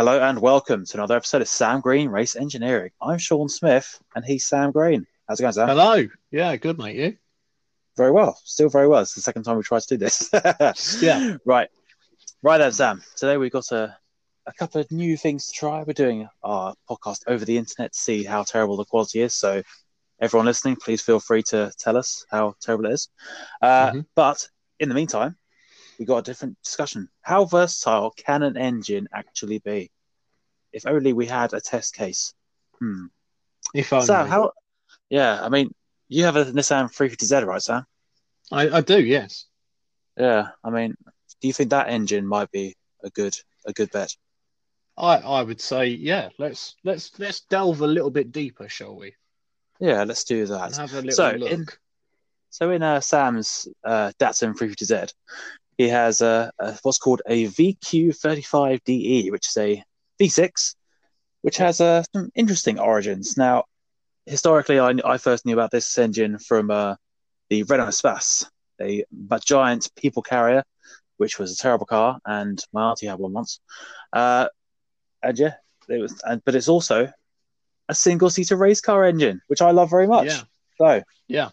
Hello and welcome to another episode of Sam Green Race Engineering. I'm Sean Smith and he's Sam Green. How's it going, Sam? Hello. Yeah, good, mate. You? Very well. Still very well. It's the second time we tried to do this. Yeah. Right then, Sam. Today we've got a couple of new things to try. We're doing our podcast over the internet to see how terrible the quality is. So everyone listening, please feel free to tell us how terrible it is. But in the meantime, we got a different discussion. How versatile can an engine actually be? If only we had a test case. If only. Sam, how? Yeah, I mean, you have a Nissan 350Z, right, Sam? I do, yes. Yeah, I mean, do you think that engine might be a good bet? I would say, yeah. Let's delve a little bit deeper, shall we? Yeah, let's do that. And have a little look. So in Sam's Datsun 350Z. He has what's called a VQ35DE, which is a V6, which has some interesting origins. Now, historically, I first knew about this engine from the Renault Espace, a giant people carrier, which was a terrible car, and my auntie had one once. But it's also a single-seater race car engine, which I love very much. Yeah.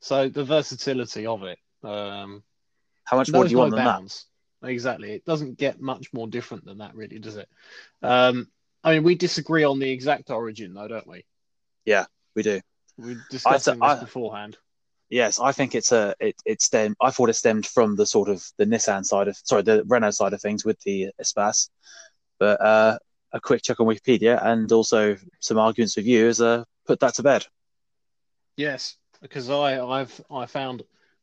So the versatility of it. How much more do you want than that? Exactly. It doesn't get much more different than that, really, does it? I mean, we disagree on the exact origin, though, don't we? Yeah, we do. We discussed this beforehand. Yes, I think it stemmed from the sort of the Renault side of things with the Espace. But a quick check on Wikipedia and also some arguments with you is put that to bed. Yes, because I found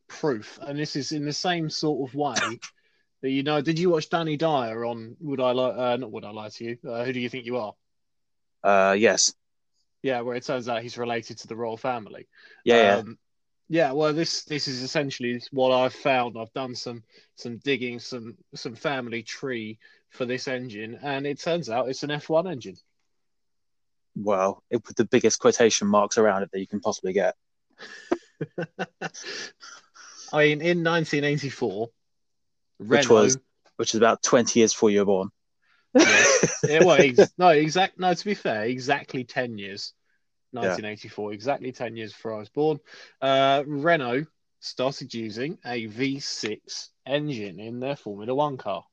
proof, and this is in the same sort of way that, you know, did you watch Danny Dyer on Would I Lie? Not Would I Lie to You? Who Do You Think You Are? Yes. Yeah, where it turns out he's related to the royal family. Yeah. Yeah. Well, this is essentially what I've found. I've done some digging, some family tree for this engine, and it turns out it's an F1 engine. Well, it put the biggest quotation marks around it that you can possibly get. I mean, in 1984, which is about 20 years before you were born. To be fair, exactly 10 years, 1984, exactly 10 years before I was born, Renault started using a V6 engine in their Formula 1 car.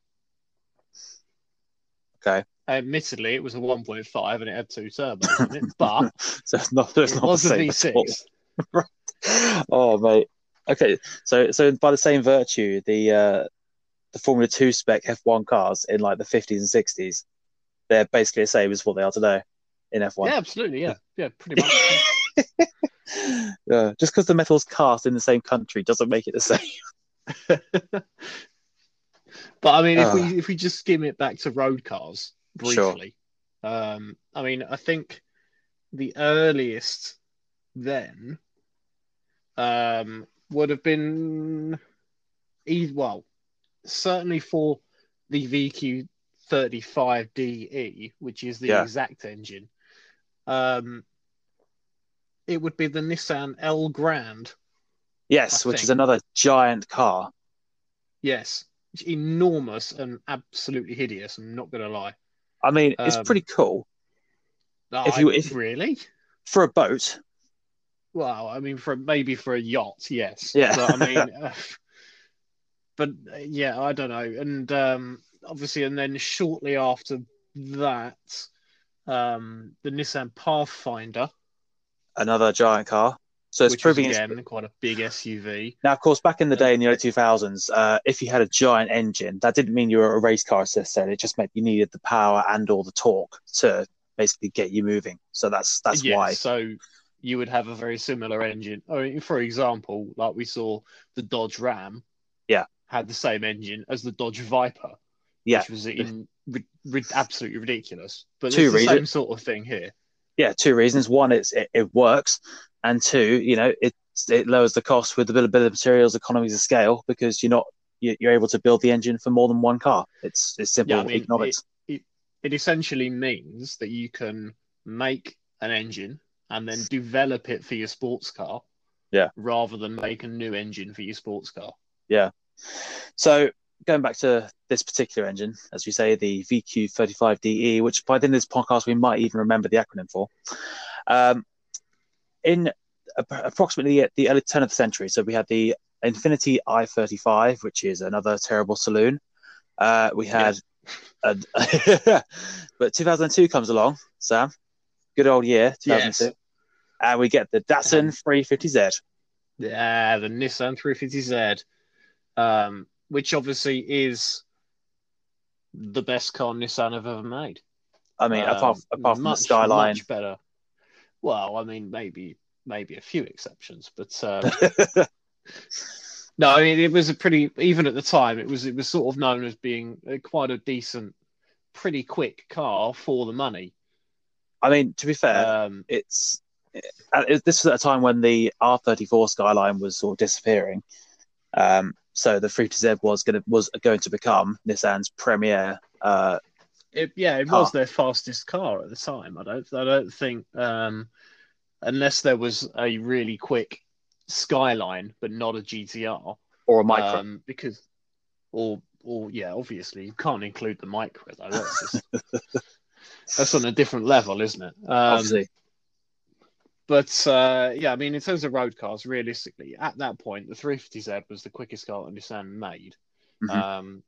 Okay. Admittedly, it was a 1.5 and it had two turbos in it, but it was a V6. Right. Oh, mate. Okay, so by the same virtue, the Formula 2 spec F1 cars in like the 50s and 60s, they're basically the same as what they are today in F1. Yeah, absolutely, yeah. Yeah, pretty much. Yeah, just because the metal's cast in the same country doesn't make it the same. But, I mean, if we just skim it back to road cars briefly, sure. I mean, I think the earliest then would have been, certainly for the VQ35DE, which is the exact engine, it would be the Nissan L Grand. Yes, which is another giant car. Yes, it's enormous and absolutely hideous, I'm not going to lie. I mean, it's pretty cool. Really? For a boat. Well, I mean, for a yacht, yes. Yeah. But, I mean, yeah, I don't know. And obviously, and then shortly after that, the Nissan Pathfinder. Another giant car. So it's quite a big SUV. Now, of course, back in the day in the early 2000s, if you had a giant engine, that didn't mean you were a race car assistant. It just meant you needed the power and all the torque to basically get you moving. So that's why. So you would have a very similar engine. I mean, for example, like we saw the Dodge Ram had the same engine as the Dodge Viper, which was absolutely ridiculous. But it's the same sort of thing here. Yeah, two reasons. One, it works. And two, you know, it lowers the cost with the bill of materials, economies of scale, because you're able to build the engine for more than one car. It's simple economics. It essentially means that you can make an engine and then develop it for your sports car, rather than make a new engine for your sports car. Yeah. So going back to this particular engine, as we say, the VQ35DE, which by the end of this podcast, we might even remember the acronym for. In approximately at the early turn of the century, so we had the Infiniti I35, which is another terrible saloon. We had... Yeah. But 2002 comes along, Sam. Good old year, 2002. Yes. And we get the Datsun 350Z. Yeah, the Nissan 350Z. Which obviously is the best car Nissan have ever made. I mean, apart from the Skyline. Much better. Well, I mean, maybe a few exceptions, but no, I mean, it was a pretty, even at the time, it was sort of known as being quite a decent, pretty quick car for the money. I mean, to be fair, this was at a time when the R34 Skyline was sort of disappearing. So the 350Z was going to become Nissan's premier. It was their fastest car at the time. I don't think unless there was a really quick Skyline, but not a GTR or a Micra, because obviously you can't include the Micra though. That's on a different level, isn't it? Obviously. But, I mean, in terms of road cars, realistically, at that point, the 350Z was the quickest car that Nissan made. Mm-hmm.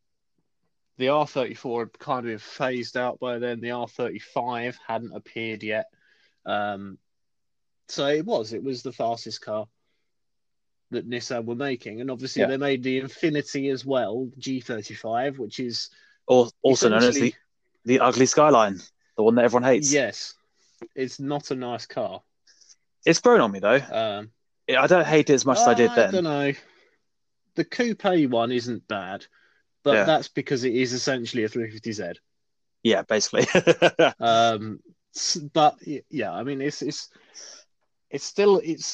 The R34 had kind of phased out by then. The R35 hadn't appeared yet. So it was the fastest car that Nissan were making. And obviously they made the Infiniti as well, G35, which is... Also known as the ugly Skyline, the one that everyone hates. Yes. It's not a nice car. It's grown on me, though. I don't hate it as much as I did then. I don't know. The coupe one isn't bad, but that's because it is essentially a 350Z. Yeah, basically. But, yeah, I mean, it's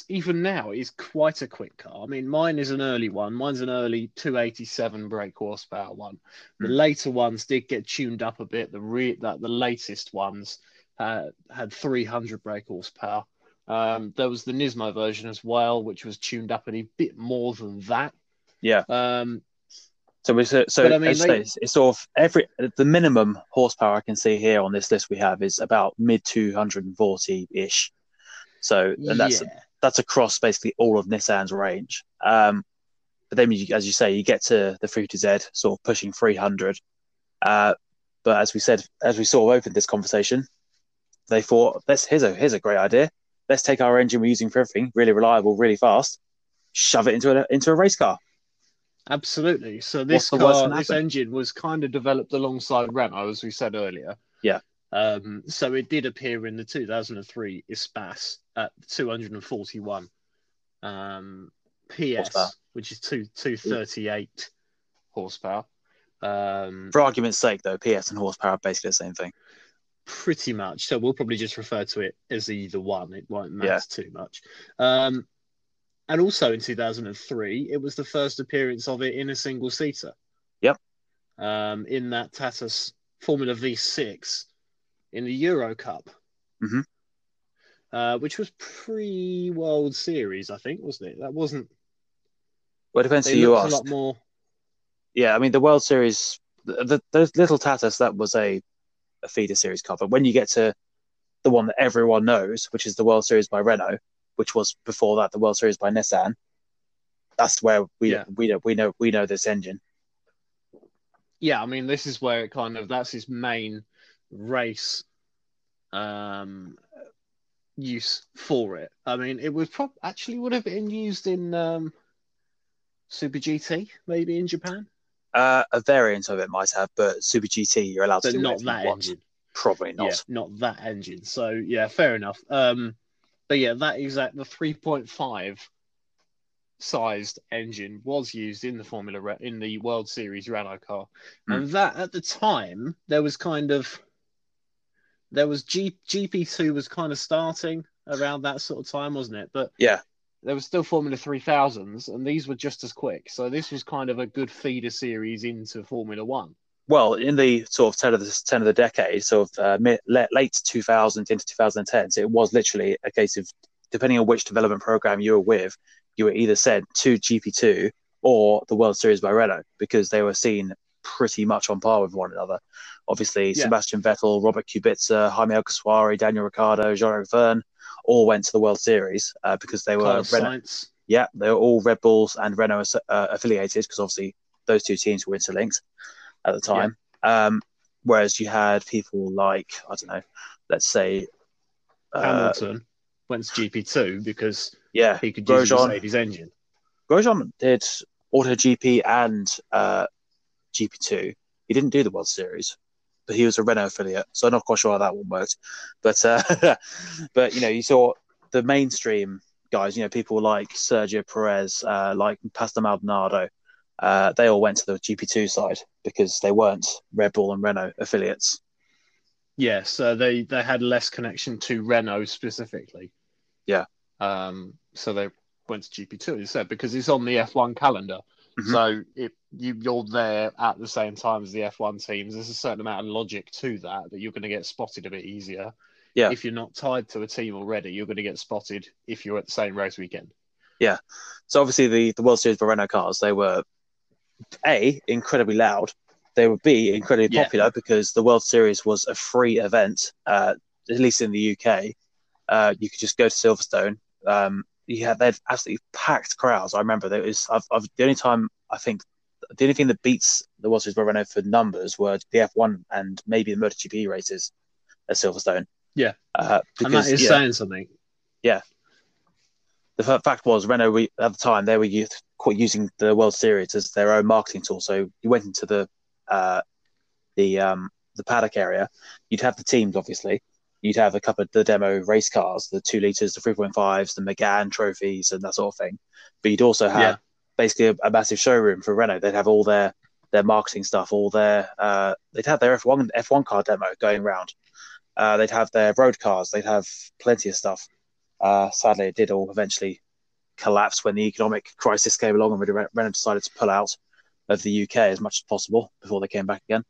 even now, it's quite a quick car. I mean, mine is an early one. Mine's an early 287 brake horsepower one. The later ones did get tuned up a bit. The latest ones had 300 brake horsepower. There was the Nismo version as well, which was tuned up a bit more than that. Yeah. It's sort of the minimum horsepower I can see here on this list we have is about mid 240-ish. So that's across basically all of Nissan's range. But then, as you say, you get to the 350Z, sort of pushing 300. But as we said, as we sort of opened this conversation, they thought, here's a great idea. Let's take our engine we're using for everything, really reliable, really fast, shove it into a race car. Absolutely. So this engine was kind of developed alongside Renault, as we said earlier. Yeah. So it did appear in the 2003 Espace at 241 PS, horsepower, which is 238 horsepower. For argument's sake, though, PS and horsepower are basically the same thing. Pretty much. So we'll probably just refer to it as either one. It won't matter too much. And also in 2003, it was the first appearance of it in a single-seater. Yep. In that Tatuus Formula V6 in the Euro Cup, mm-hmm. Which was pre-World Series, I think, wasn't it? That wasn't... Well, it depends who you ask. A lot more... Yeah, I mean, the World Series... The little Tatuus, that was a feeder series car. But when you get to the one that everyone knows, which is the World Series by Renault, which was before that the World Series by Nissan, that's where we know this engine. Yeah, I mean, this is where it kind of, that's his main race use for it. I mean, it was actually would have been used in Super GT, maybe in Japan. A variant of it might have, but Super GT, you're allowed to do not that engine. Probably not. Yeah, not that engine. So, yeah, fair enough. But, yeah, that exact, the 3.5 sized engine was used in the in the World Series Renault car. Mm. And that, at the time, there was kind of, GP2 was kind of starting around that sort of time, wasn't it? But yeah. There was still Formula 3000s, and these were just as quick. So this was kind of a good feeder series into Formula 1. Well, in the sort of turn of the decade, sort of late 2000s into 2010s, it was literally a case of, depending on which development program you were with, you were either sent to GP2 or the World Series by Renault, because they were seen pretty much on par with one another. Obviously, yeah. Sebastian Vettel, Robert Kubica, Jaime Alguersuari, Daniel Ricciardo, Jean-Éric Vergne all went to the World Series because they were Renault. Yeah, they were all Red Bulls and Renault affiliated, because obviously those two teams were interlinked at the time. Yeah. Whereas you had people like, I don't know, let's say Hamilton went to GP2 because he could use his engine. Grosjean did Auto GP and GP2. He didn't do the World Series, but he was a Renault affiliate, so I'm not quite sure how that one worked. But but you know, you saw the mainstream guys, you know, people like Sergio Perez, like Pastor Maldonado, they all went to the GP2 side because they weren't Red Bull and Renault affiliates. Yeah, so they had less connection to Renault specifically. Yeah. So they went to GP2, as you said, because it's on the F1 calendar. Mm-hmm. So if you're there at the same time as the F1 teams, there's a certain amount of logic to that you're going to get spotted a bit easier. Yeah. If you're not tied to a team already, you're going to get spotted if you're at the same race weekend. Yeah. So obviously the World Series by Renault cars, they were A, incredibly loud. They would be incredibly popular because the World Series was a free event, at least in the UK. You could just go to Silverstone. They'd absolutely packed crowds. I remember there was the only thing that beats the World Series by Renault for numbers were the F1 and maybe the MotoGP races at Silverstone. Yeah, because, and that is saying something. Yeah, the fact was Renault at the time they were using the World Series as their own marketing tool. So you went into the paddock area, you'd have the teams, obviously. You'd have a couple of the demo race cars, the 2 litres, the 3.5s, the Megane trophies, and that sort of thing. But you'd also have basically a massive showroom for Renault. They'd have all their marketing stuff, all their they'd have their F1 car demo going round. They'd have their road cars. They'd have plenty of stuff. Sadly, it did all eventually collapse when the economic crisis came along and Renault decided to pull out of the UK as much as possible before they came back again.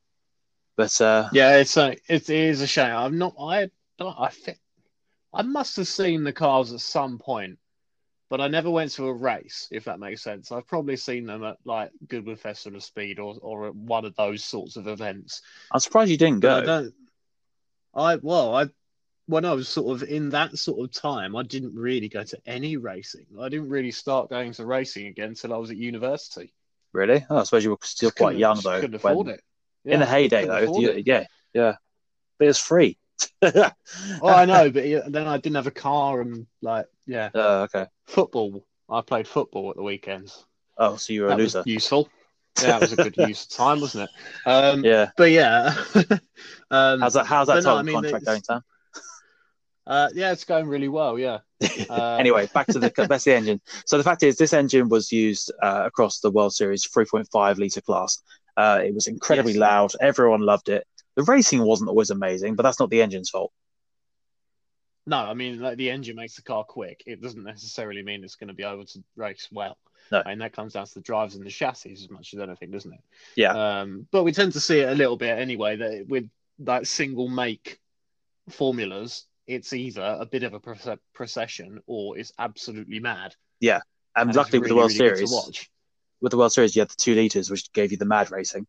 But it is a shame. I must have seen the cars at some point, but I never went to a race, if that makes sense. I've probably seen them at like Goodwood Festival of Speed or at one of those sorts of events. I'm surprised you didn't go. When I was sort of in that sort of time, I didn't really go to any racing. I didn't really start going to racing again until I was at university. Really? Oh, I suppose you were still quite young though. Couldn't afford it. Yeah, in the heyday though. Yeah. But it was free. Oh, I know, but then I didn't have a car and . Okay. Football. I played football at the weekends. Oh, so you were a loser. Useful. Yeah, that was a good use of time, wasn't it? But yeah. How's that contract going, Sam? It's going really well. Yeah. Anyway, back to the engine. So the fact is, this engine was used across the World Series 3.5 litre class. It was incredibly loud. Everyone loved it. The racing wasn't always amazing, but that's not the engine's fault. No, I mean, the engine makes the car quick. It doesn't necessarily mean it's going to be able to race well. No. I mean, that comes down to the drives and the chassis as much as anything, doesn't it? Yeah. But we tend to see it a little bit anyway, that with that single make formulas, it's either a bit of a procession or it's absolutely mad. Yeah. And luckily with the World Series, you had the 2 litres, which gave you the mad racing.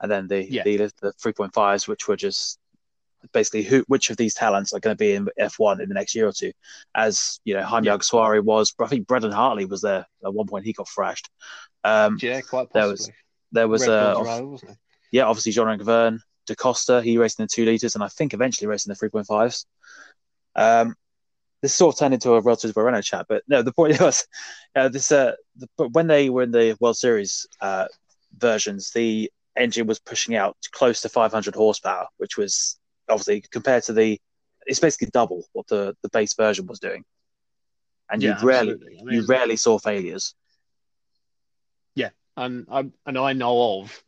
And then the 3.5s, which were just basically which of these talents are going to be in F1 in the next year or two. As you know, Jaime Alguersuari was, but I think Brendan Hartley was there at one point. He got thrashed. Quite possibly. Obviously Jean-Éric Vergne, Da Costa. He raced in the 2 litres, and I think eventually raced in the 3.5s. This sort of turned into a World Series by Renault chat, but no, the point was but when they were in the World Series versions, the engine was pushing out close to 500 horsepower, which was obviously compared to it's basically double what the base version was doing, and you rarely saw failures. Yeah, and I know of,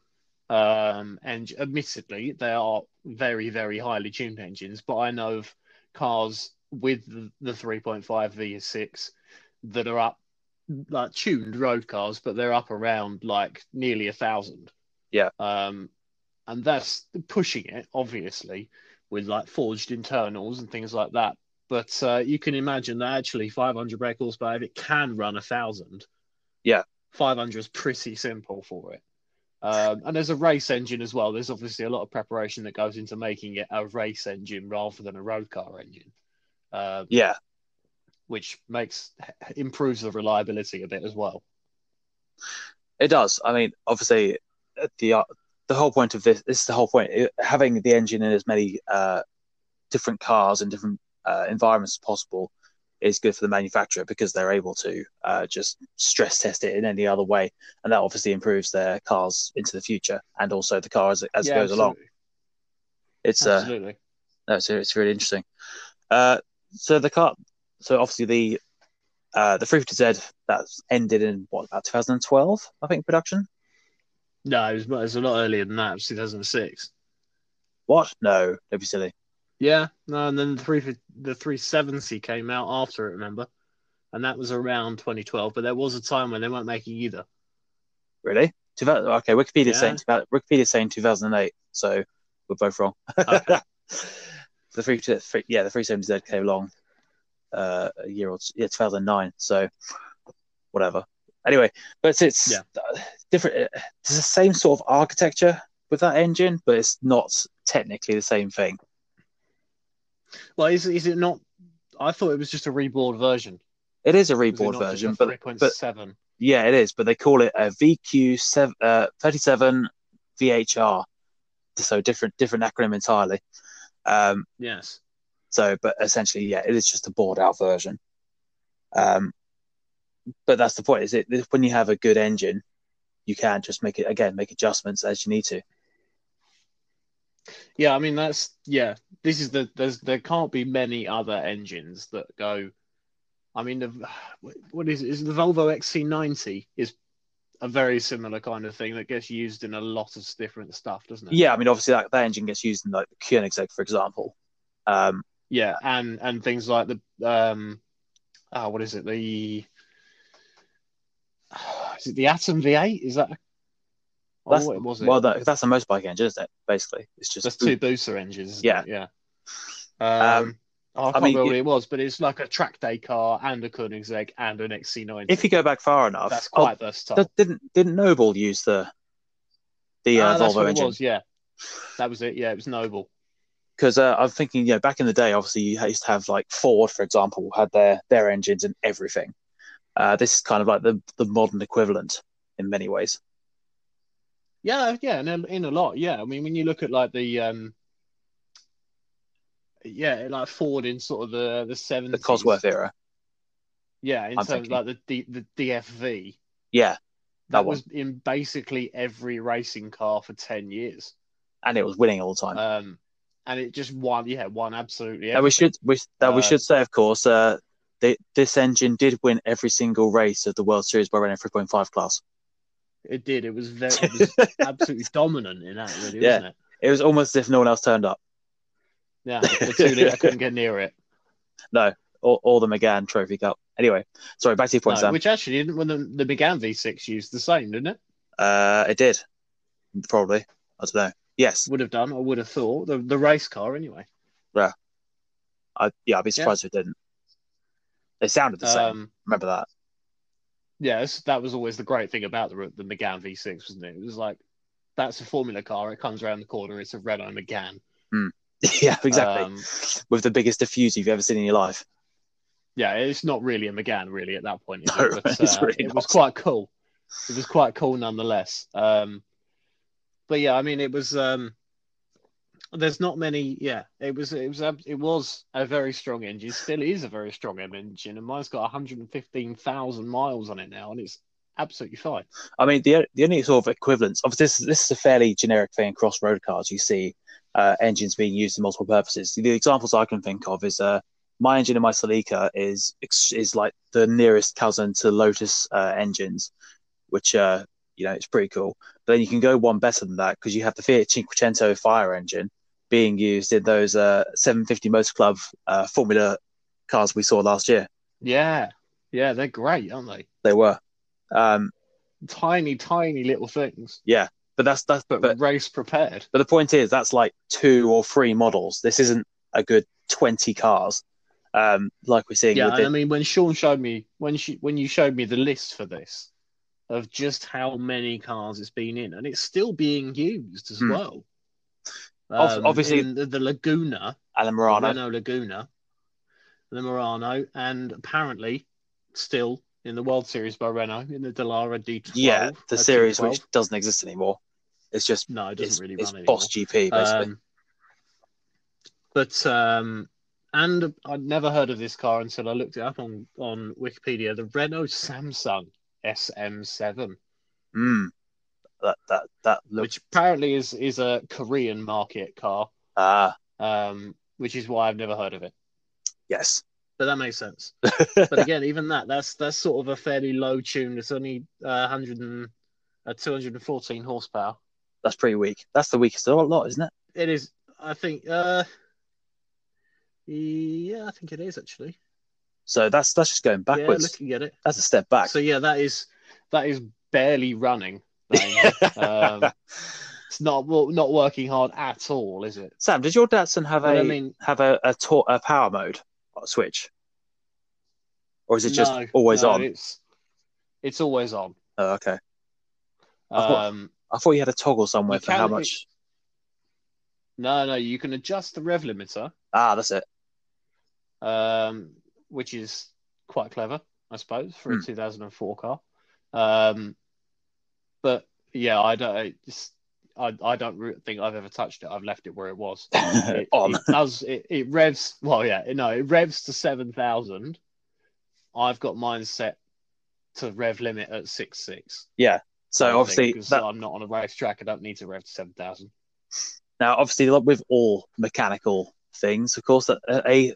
and admittedly they are very very highly tuned engines, but I know of cars with the 3.5 V6 that are up like tuned road cars, but they're up around like nearly 1,000. Yeah. And that's pushing it, obviously, with like forged internals and things like that. But you can imagine that actually 500 brake horsepower, if it can run 1,000. Yeah. 500 is pretty simple for it. And there's a race engine as well. There's obviously a lot of preparation that goes into making it a race engine rather than a road car engine. Which improves the reliability a bit as well. It does. I mean, obviously, the whole point of this is the whole point. Having the engine in as many different cars and different environments as possible is good for the manufacturer, because they're able to just stress test it in any other way, and that obviously improves their cars into the future, and also the car as it goes along. It's absolutely. It's really interesting. So obviously the 350Z that ended in about 2012, I think, production. No, it was a lot earlier than that. It was 2006. What? No, don't be silly. Yeah, no, and then the 370 came out after it, remember? And that was around 2012, but there was a time when they weren't making either. Really? Okay, Wikipedia's saying 2008, so we're both wrong. Okay. The 370Z came along a year or 2009, so whatever. Anyway, but it's different. It's the same sort of architecture with that engine, but it's not technically the same thing. Well, is it not? I thought it was just a reborn version. It is a reborn version, but 3.7. Yeah, it is. But they call it a VQ37 VHR, so different acronym entirely. Yes. So, but essentially, it is just a bored out version. But that's the point. Is it when you have a good engine, you can just make adjustments as you need to. Yeah, I mean this is there can't be many other engines that go. I mean, what is it? Is the Volvo XC90 is a very similar kind of thing that gets used in a lot of different stuff, doesn't it? Yeah, I mean obviously that engine gets used in like the Koenigsegg, for example. And things like the what is it? Is it the Atom V8? Is that? That's a motorbike engine, isn't it? Basically, it's just that's two booster engines. I can't remember what it was, but it's like a track day car and a Koenigsegg and an XC90. If you go back far enough, that's quite versatile. Didn't Noble use the Volvo engine? That was it. Yeah, it was Noble. Because I'm thinking, back in the day, obviously you used to have like Ford, for example, had their engines and everything. This is kind of like the modern equivalent in many ways. Yeah, and in a lot, yeah. I mean, when you look at like the, like Ford in sort of the 70s, the Cosworth era. Yeah, in terms of like the DFV. Yeah, that was in basically every racing car for 10 years, and it was winning all the time. And it just won absolutely. And we should say, of course, this engine did win every single race of the World Series by Renault 3.5 class. It did. It was absolutely dominant in that, really, wasn't it? It was almost as if no one else turned up. Yeah, I couldn't get near it. No, or the Megane Trophy Cup. Anyway, sorry, back to your point, Sam. Which actually didn't when the Megane V6 used the same, didn't it? It did. Probably. I don't know. Yes. Would have done, I would have thought. The race car, anyway. Yeah. I'd be surprised if it didn't. It sounded the same. Remember that. Yes, that was always the great thing about the Megane V6, wasn't it? It was like, that's a formula car. It comes around the corner. It's a Renault Megane. Mm. Yeah, exactly. With the biggest diffuser you've ever seen in your life. Yeah, it's not really a Megane, really, at that point. No, it? But, it's really it was quite cool. It was quite cool, nonetheless. But yeah, I mean, it was. There's not many. Yeah, it was a very strong engine. Still is a very strong engine, and mine's got 115,000 miles on it now, and it's absolutely fine. I mean, the only sort of equivalence of this is a fairly generic thing across road cars. You see engines being used in multiple purposes. The examples I can think of is my engine in my Celica is like the nearest cousin to Lotus engines, which it's pretty cool. But then you can go one better than that, because you have the Fiat Cinquecento fire engine being used in those 750 Motor Club Formula cars we saw last year. Yeah, they're great, aren't they? They were tiny, tiny little things. Yeah, but that's race prepared. But the point is, that's like 2 or 3 models. This isn't a good 20 cars, like we're seeing. Yeah, I mean, when you showed me the list for this, of just how many cars it's been in, and it's still being used as well. Obviously, in the Laguna and the Murano, Renault Laguna, the Murano, and apparently still in the World Series by Renault in the Dallara D12. Yeah, the series D12. Which doesn't exist anymore. It's just it doesn't really run anymore. Boss GP basically. And I'd never heard of this car until I looked it up on Wikipedia. The Renault Samsung SM7. That looks... Which apparently is a Korean market car. Which is why I've never heard of it. Yes. But that makes sense. But again, even that's sort of a fairly low tune. It's only 214 horsepower. That's pretty weak. That's the weakest of a lot, isn't it? It is. I think. Yeah, I think it is actually. So that's just going backwards. Yeah, looking at it, that's a step back. So yeah, that is barely running. It's not working hard at all, is it? Sam, did your Datsun have a power mode switch, or is it just always on? It's always on. Oh, okay. I thought you had a toggle somewhere for how much. No, you can adjust the rev limiter. Ah, that's it. Which is quite clever, I suppose, for a 2004 car. But yeah, I don't think I've ever touched it. I've left it where it was. It revs. Well, yeah, no, it revs to 7,000. I've got mine set to rev limit at 6.6. Yeah. So obviously, I'm not on a racetrack. I don't need to rev to 7,000. Now, obviously, with all mechanical things, of course, an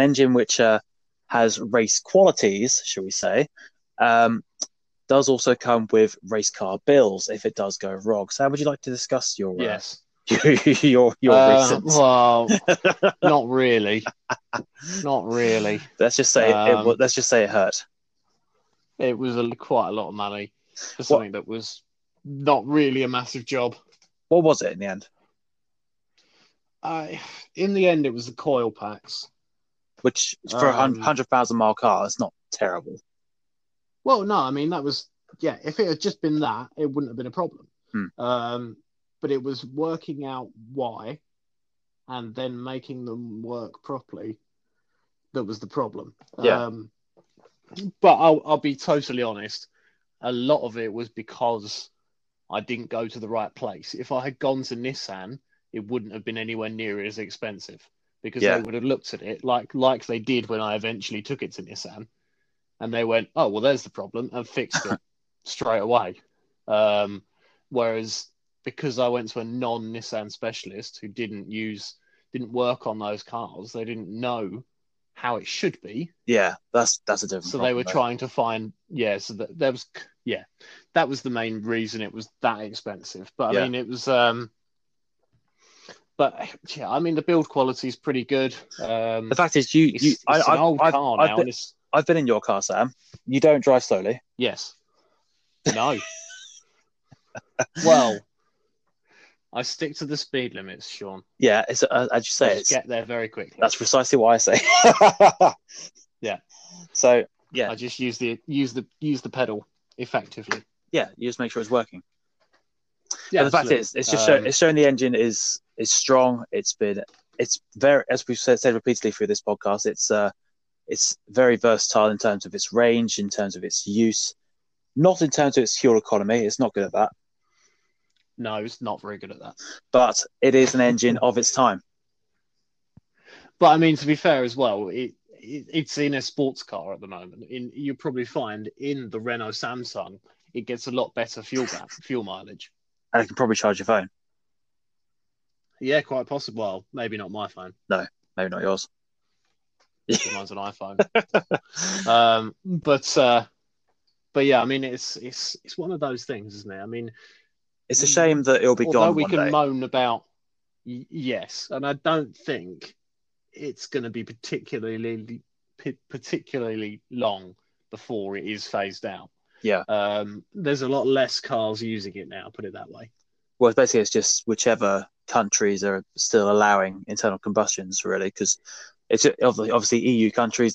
engine which has race qualities, shall we say, does also come with race car bills if it does go wrong. So, would you like to discuss your reasons? Well, not really, Let's just say it hurt. It was quite a lot of money for something that was not really a massive job. What was it in the end? In the end, it was the coil packs, which for a 100,000 mile car is not terrible. Well, no, I mean if it had just been that, it wouldn't have been a problem. But it was working out why, and then making them work properly. That was the problem. Yeah. But I'll be totally honest. A lot of it was because I didn't go to the right place. If I had gone to Nissan, it wouldn't have been anywhere near as expensive because they would have looked at it like they did when I eventually took it to Nissan, and they went, "Oh, well, there's the problem," and fixed it straight away. Whereas because I went to a non-Nissan specialist who didn't work on those cars, they didn't know how it should be. Yeah, that's a different. So they were trying to find that was the main reason it was that expensive. But I mean it was. The build quality is pretty good. The fact is, I've been in your car, Sam. You don't drive slowly. Yes. No. Well, I stick to the speed limits, Sean. Yeah, it's as you say, I get there very quickly. That's precisely what I say. Yeah. So yeah, I just use the pedal effectively. Yeah, you just make sure it's working. Yeah, but the fact is, it's just showing the engine is strong. It's very, as we've said repeatedly through this podcast, it's very versatile in terms of its range, in terms of its use, not in terms of its fuel economy. It's not good at that. No, it's not very good at that. But it is an engine of its time. But I mean, to be fair as well, it's in a sports car at the moment. You'll probably find in the Renault Samsung, it gets a lot better fuel mileage. And it can probably charge your phone. Yeah, quite possible. Well, maybe not my phone. No, maybe not yours. Mine's an iPhone. But yeah, I mean, it's one of those things, isn't it? I mean, it's a shame that it'll be gone. We can moan about, yes, and I don't think it's going to be particularly long before it is phased out. Yeah, there's a lot less cars using it now. Put it that way. Well, basically, it's just whichever countries are still allowing internal combustions, really, because it's obviously EU countries.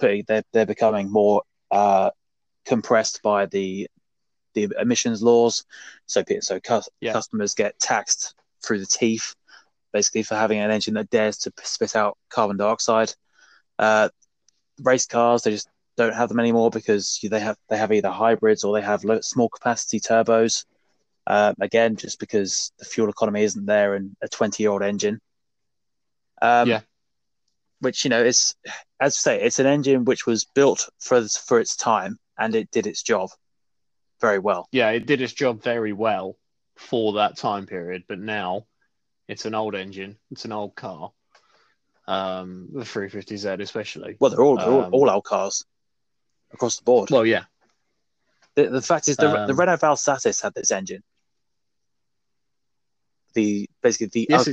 They're becoming more compressed by the emissions laws. So customers get taxed through the teeth, basically, for having an engine that dares to spit out carbon dioxide. Race cars, they just don't have them anymore because they have either hybrids or they have small capacity turbos. Again, just because the fuel economy isn't there in a 20-year-old engine. Which, it's, as I say, it's an engine which was built for its time, and it did its job very well. Yeah, it did its job very well for that time period, but now it's an old engine, it's an old car. The 350Z especially. Well, they're all old cars across the board. Well, yeah. The fact is, the Renault Vel Satis had this engine. It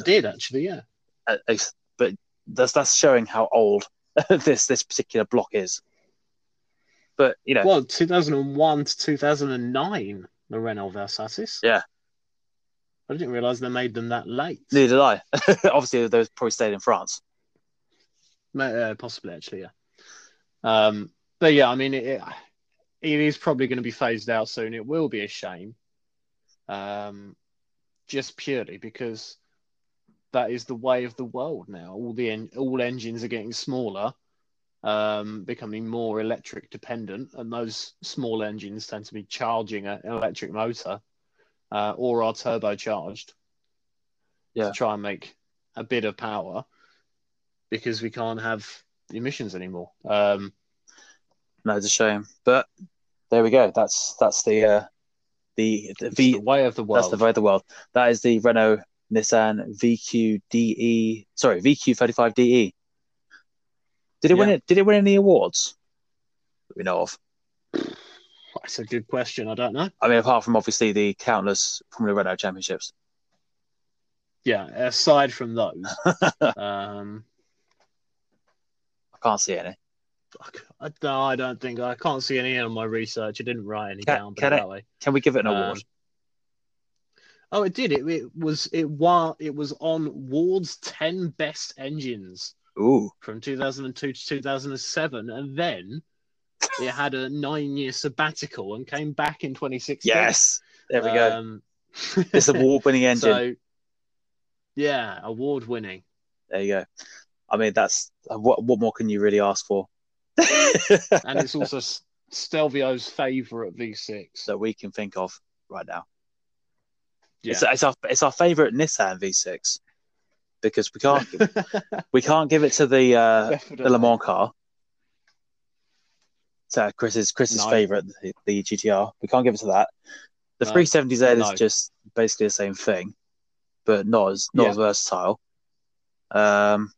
did actually, yeah. But that's showing how old this particular block is. But 2001 to 2009, the Renault Vel Satis. Yeah, I didn't realise they made them that late. Neither did I. Obviously, they probably stayed in France. Possibly, actually, yeah. But yeah, I mean, it is probably going to be phased out soon. It will be a shame, just purely because that is the way of the world now. All engines are getting smaller, becoming more electric dependent, and those small engines tend to be charging an electric motor or are turbocharged to try and make a bit of power because we can't have emissions anymore. No, it's a shame, but there we go. That's the way of the world. That's the way of the world. That is the Renault Nissan VQ35DE. Did it win any awards that we know of? That's a good question. I don't know. I mean, apart from obviously the countless Formula Renault championships. Yeah, aside from those, I can't see any. I can't see any on my research. I didn't write any down. But can we give it an award? Oh, it did. It was on Ward's 10 best engines. Ooh. From 2002 to 2007, and then it had a 9-year sabbatical and came back in 2016. Yes, there we go. It's an award-winning engine. So, yeah, award-winning. There you go. I mean, that's what more can you really ask for? And it's also Stelvio's favourite V6 that we can think of right now. Yeah, it's our favourite Nissan V6 because we can't give it to the Le Mans car. So Chris's favourite, the GTR. We can't give it to that. The 370Z is just basically the same thing, but not as versatile. And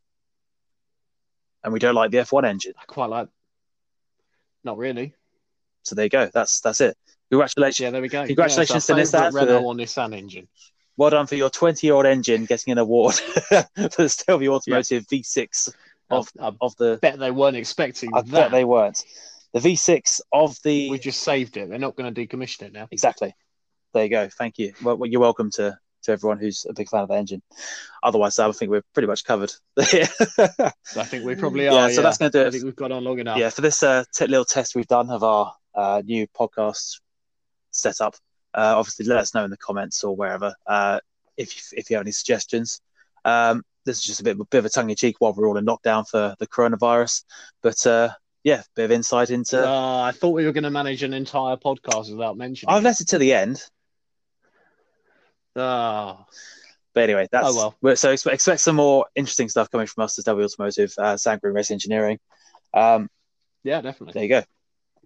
we don't like the F1 engine. I quite like. Not really. So there you go. That's it. Congratulations. Yeah, there we go. Congratulations to Nissan Renault or Nissan engine. Well done for your 20-year-old engine getting an award for the Stelvio Automotive V6 of the. I bet they weren't expecting that. I bet they weren't. The V6 of the. We just saved it. They're not going to decommission it now. Exactly. There you go. Thank you. Well, you're welcome to everyone who's a big fan of the engine. Otherwise, I think we're pretty much covered. I think we probably are. Yeah, so that's going to do it. I think we've got on long enough. Yeah, for this little test we've done of our new podcast setup, obviously let us know in the comments or wherever if you have any suggestions. This is just a bit of a tongue-in-cheek while we're all in lockdown for the coronavirus. But a bit of insight into... I thought we were going to manage an entire podcast without mentioning I've left it to the end. Oh. But anyway, that's so expect some more interesting stuff coming from us as W Automotive, Sam Green Race Engineering. Yeah, definitely. There you go.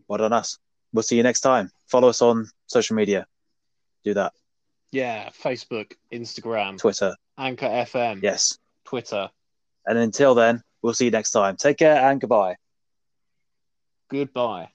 Well done us. We'll see you next time. Follow us on social media. Do that. Yeah, Facebook, Instagram, Twitter, Anchor FM. Yes, Twitter. And until then, we'll see you next time. Take care and goodbye. Goodbye.